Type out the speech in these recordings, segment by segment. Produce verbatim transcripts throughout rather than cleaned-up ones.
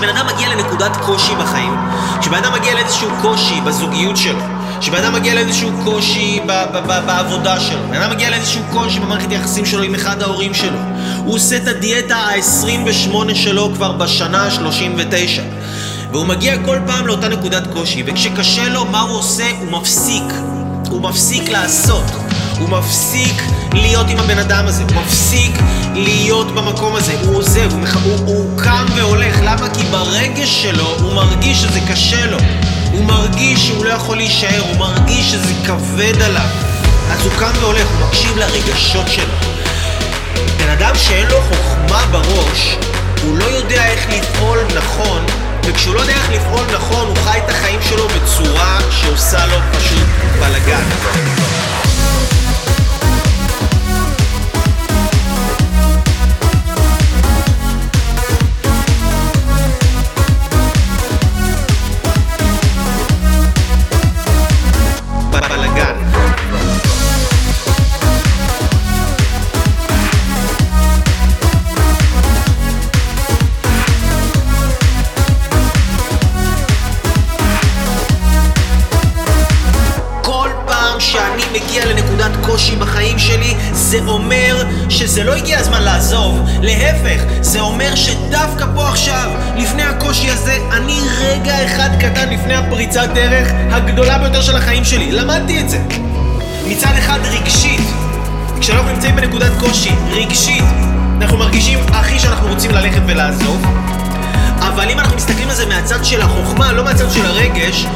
כשבן אדם מגיע לנקודת קושי בחיים, כשבן אדם מגיע לאיזשהו קושי בזוגיות שלו, כשבן אדם מגיע לאיזשהו קושי בעבודה שלו, כשבן אדם מגיע לאיזשהו קושי במערכת היחסים שלו עם אחד ההורים שלו, הוא עושה את הדיאטה ה-עשרים ושמונה שלו כבר בשנה ה-שלושים ותשע, והוא מגיע כל פעם לאותה נקודת קושי, וכשקשה לו, מה הוא עושה? הוא מפסיק, הוא מפסיק לעשות, הוא מפסיק להיות עם הבן אדם הזה, הוא מפסיק להיות במקום הזה, הוא עוזב, הוא, הוא, הוא קם והולך. למה? כי ברגש שלו הוא מרגיש שזה קשה לו, הוא מרגיש שהוא לא יכול להישאר, הוא מרגיש שזה כבד עליו, אז הוא קם והולך, הוא מקשיב לרגשות שלו. בן אדם שאין לו חוכמה בראש, הוא לא יודע איך לפעול נכון, וכשהוא לא יודע איך לפעול נכון, הוא חי את החיים שלו בצורה שעושה לו פשוט בלגן. בחיים שלי, זה אומר שזה לא הגיע הזמן לעזוב, להפך, זה אומר שדווקא פה עכשיו, לפני הקושי הזה, אני רגע אחד קטן לפני הפריצת דרך הגדולה ביותר של החיים שלי. למדתי את זה מצד אחד רגשית, כשאנחנו נמצאים בנקודת קושי רגשית, אנחנו מרגישים הכי שאנחנו רוצים ללכת ולעזוב, אבל אם אנחנו מסתכלים על זה מהצד של החוכמה, לא מהצד של הרגש,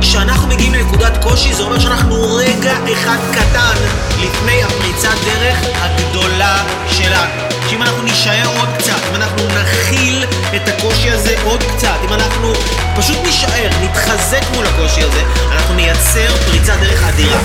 כשאנחנו מגיעים לנקודת קושי, זה אומר שאנחנו רגע אחד קטן לפני הפריצת דרך הגדולה שלנו. שאם אנחנו נשאר עוד קצת, אם אנחנו נכיל את הקושי הזה עוד קצת, אם אנחנו פשוט נשאר, נתחזק מול הקושי הזה, אנחנו נייצר פריצת דרך אדירה.